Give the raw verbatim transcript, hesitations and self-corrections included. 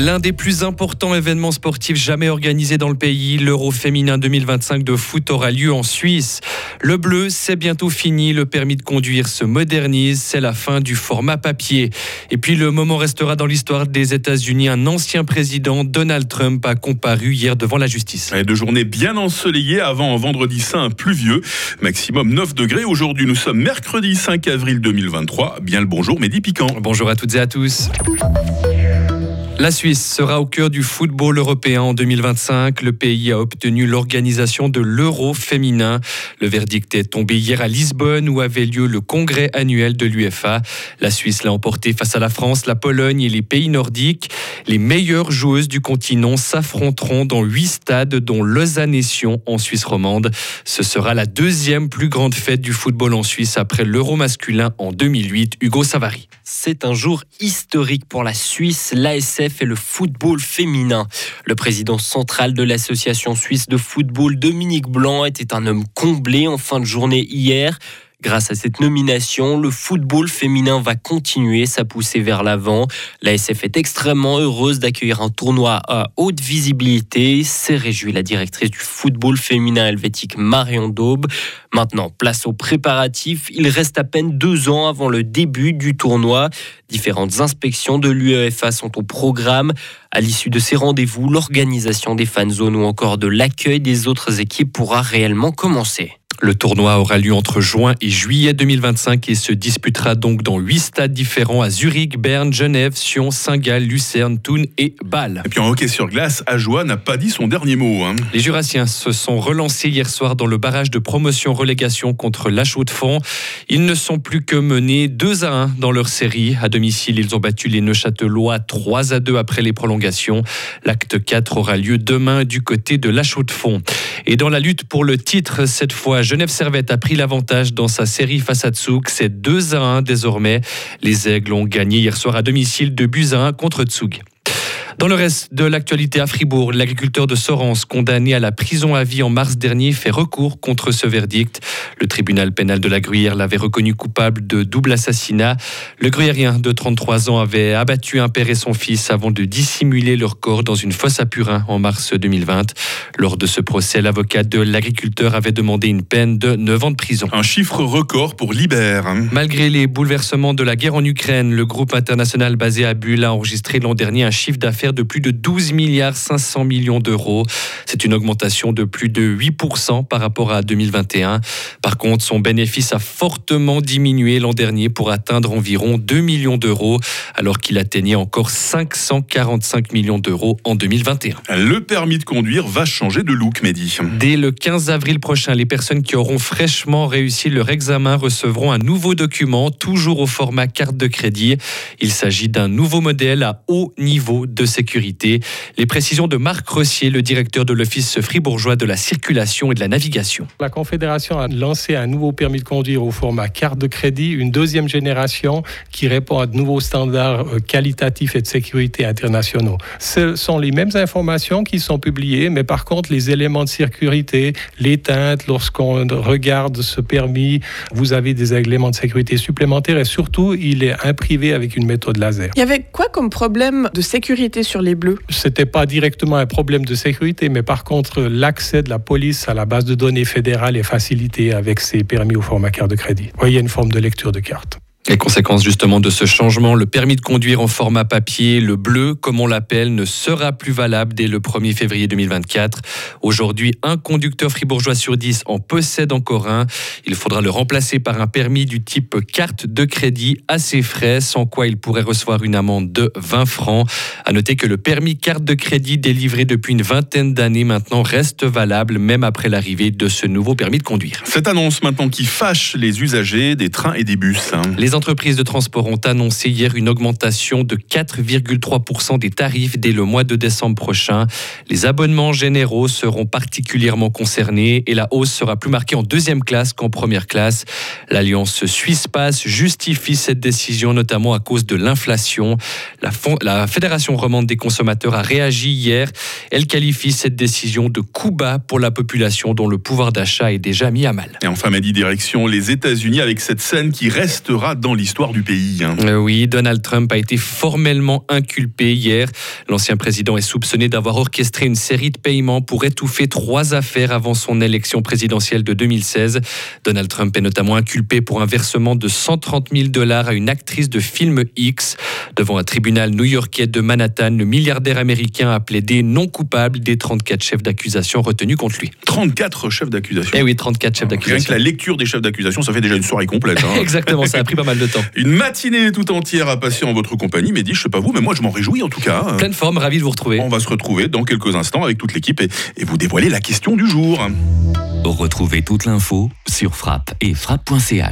L'un des plus importants événements sportifs jamais organisés dans le pays, l'Euro féminin deux mille vingt-cinq de foot aura lieu en Suisse. Le bleu, c'est bientôt fini, le permis de conduire se modernise, c'est la fin du format papier. Et puis le moment restera dans l'histoire des États-Unis. Un ancien président, Donald Trump, a comparu hier devant la justice. Et deux journées bien ensoleillées avant un vendredi saint pluvieux, maximum neuf degrés. Aujourd'hui, nous sommes mercredi cinq avril deux mille vingt-trois. Bien le bonjour, Mehdi Piquant. Bonjour à toutes et à tous. La Suisse sera au cœur du football européen en deux mille vingt-cinq. Le pays a obtenu l'organisation de l'Euro féminin. Le verdict est tombé hier à Lisbonne où avait lieu le congrès annuel de l'UEFA. La Suisse l'a emporté face à la France, la Pologne et les pays nordiques. Les meilleures joueuses du continent s'affronteront dans huit stades, dont Lausanne et Sion en Suisse romande. Ce sera la deuxième plus grande fête du football en Suisse après l'Euro masculin en deux mille huit. Hugo Savary. C'est un jour historique pour la Suisse, l'A S F et le football féminin. Le président central de l'association suisse de football, Dominique Blanc, était un homme comblé en fin de journée hier. Grâce à cette nomination, le football féminin va continuer sa poussée vers l'avant. L'A S F est extrêmement heureuse d'accueillir un tournoi à haute visibilité. S'est réjouie la directrice du football féminin helvétique Marion Daube. Maintenant, place aux préparatifs. Il reste à peine deux ans avant le début du tournoi. Différentes inspections de l'UEFA sont au programme. À l'issue de ces rendez-vous, l'organisation des fan zones ou encore de l'accueil des autres équipes pourra réellement commencer. Le tournoi aura lieu entre juin et juillet deux mille vingt-cinq et se disputera donc dans huit stades différents à Zurich, Berne, Genève, Sion, Saint-Gall, Lucerne, Thun et Bâle. Et puis en hockey sur glace, Ajoie n'a pas dit son dernier mot. Hein. Les Jurassiens se sont relancés hier soir dans le barrage de promotion-relégation contre La Chaux-de-Fonds. Ils ne sont plus que menés deux à un dans leur série. À domicile, ils ont battu les Neuchâtelois trois à deux après les prolongations. L'acte quatre aura lieu demain du côté de La Chaux-de-Fonds. Et dans la lutte pour le titre, cette fois, Genève Servette a pris l'avantage dans sa série face à Zug. C'est deux à un désormais. Les Aigles ont gagné hier soir à domicile deux buts à un contre Zug. Dans le reste de l'actualité à Fribourg, l'agriculteur de Sorens, condamné à la prison à vie en mars dernier, fait recours contre ce verdict. Le tribunal pénal de la Gruyère l'avait reconnu coupable de double assassinat. Le gruyérien de trente-trois ans avait abattu un père et son fils avant de dissimuler leur corps dans une fosse à purin en mars deux mille vingt. Lors de ce procès, l'avocat de l'agriculteur avait demandé une peine de neuf ans de prison. Un chiffre record pour Liebherr. Malgré les bouleversements de la guerre en Ukraine, le groupe international basé à Bulle a enregistré l'an dernier un chiffre d'affaires de plus de douze milliards cinq cents millions d'euros. C'est une augmentation de plus de huit pour cent par rapport à deux mille vingt et un. Par contre, son bénéfice a fortement diminué l'an dernier pour atteindre environ deux millions d'euros, alors qu'il atteignait encore cinq cent quarante-cinq millions d'euros en deux mille vingt et un. Le permis de conduire va changer de look, Mehdi. Dès le quinze avril prochain, les personnes qui auront fraîchement réussi leur examen recevront un nouveau document, toujours au format carte de crédit. Il s'agit d'un nouveau modèle à haut niveau de sécurité. Sécurité. Les précisions de Marc Rossier, le directeur de l'Office fribourgeois de la circulation et de la navigation. La Confédération a lancé un nouveau permis de conduire au format carte de crédit, une deuxième génération qui répond à de nouveaux standards qualitatifs et de sécurité internationaux. Ce sont les mêmes informations qui sont publiées, mais par contre, les éléments de sécurité, les teintes, lorsqu'on regarde ce permis, vous avez des éléments de sécurité supplémentaires et surtout, il est imprimé avec une méthode laser. Il y avait quoi comme problème de sécurité sur les bleus? C'était pas directement un problème de sécurité, mais par contre, l'accès de la police à la base de données fédérale est facilité avec ces permis au format carte de crédit. Oui, il y a une forme de lecture de carte. Les conséquences justement de ce changement, le permis de conduire en format papier, le bleu, comme on l'appelle, ne sera plus valable dès le premier février deux mille vingt-quatre. Aujourd'hui, un conducteur fribourgeois sur dix en possède encore un. Il faudra le remplacer par un permis du type carte de crédit à ses frais, sans quoi il pourrait recevoir une amende de vingt francs. À noter que le permis carte de crédit délivré depuis une vingtaine d'années maintenant reste valable, même après l'arrivée de ce nouveau permis de conduire. Cette annonce maintenant qui fâche les usagers des trains et des bus. Hein. Les Les entreprises de transport ont annoncé hier une augmentation de quatre virgule trois pour cent des tarifs dès le mois de décembre prochain. Les abonnements généraux seront particulièrement concernés et la hausse sera plus marquée en deuxième classe qu'en première classe. L'alliance SwissPass justifie cette décision notamment à cause de l'inflation. La, Fond- la Fédération Romande des Consommateurs a réagi hier. Elle qualifie cette décision de coup bas pour la population dont le pouvoir d'achat est déjà mis à mal. Et enfin, Mehdi, direction les États-Unis avec cette scène qui restera dans l'histoire du pays. Hein. Euh, oui, Donald Trump a été formellement inculpé hier. L'ancien président est soupçonné d'avoir orchestré une série de paiements pour étouffer trois affaires avant son élection présidentielle de deux mille seize. Donald Trump est notamment inculpé pour un versement de cent trente mille dollars à une actrice de film X. Devant un tribunal new-yorkais de Manhattan, le milliardaire américain a plaidé non coupable des trente-quatre chefs d'accusation retenus contre lui. trente-quatre chefs d'accusation ? Eh oui, trente-quatre chefs d'accusation. Rien que la lecture des chefs d'accusation, ça fait déjà une soirée complète. Hein. Exactement, ça a pris pas mal de temps. Une matinée tout entière à passer en votre compagnie, mais dis, je sais pas vous, mais moi je m'en réjouis en tout cas. Pleine forme, ravi de vous retrouver. On va se retrouver dans quelques instants avec toute l'équipe et, et vous dévoiler la question du jour. Retrouvez toute l'info sur frappe et frappe point c h.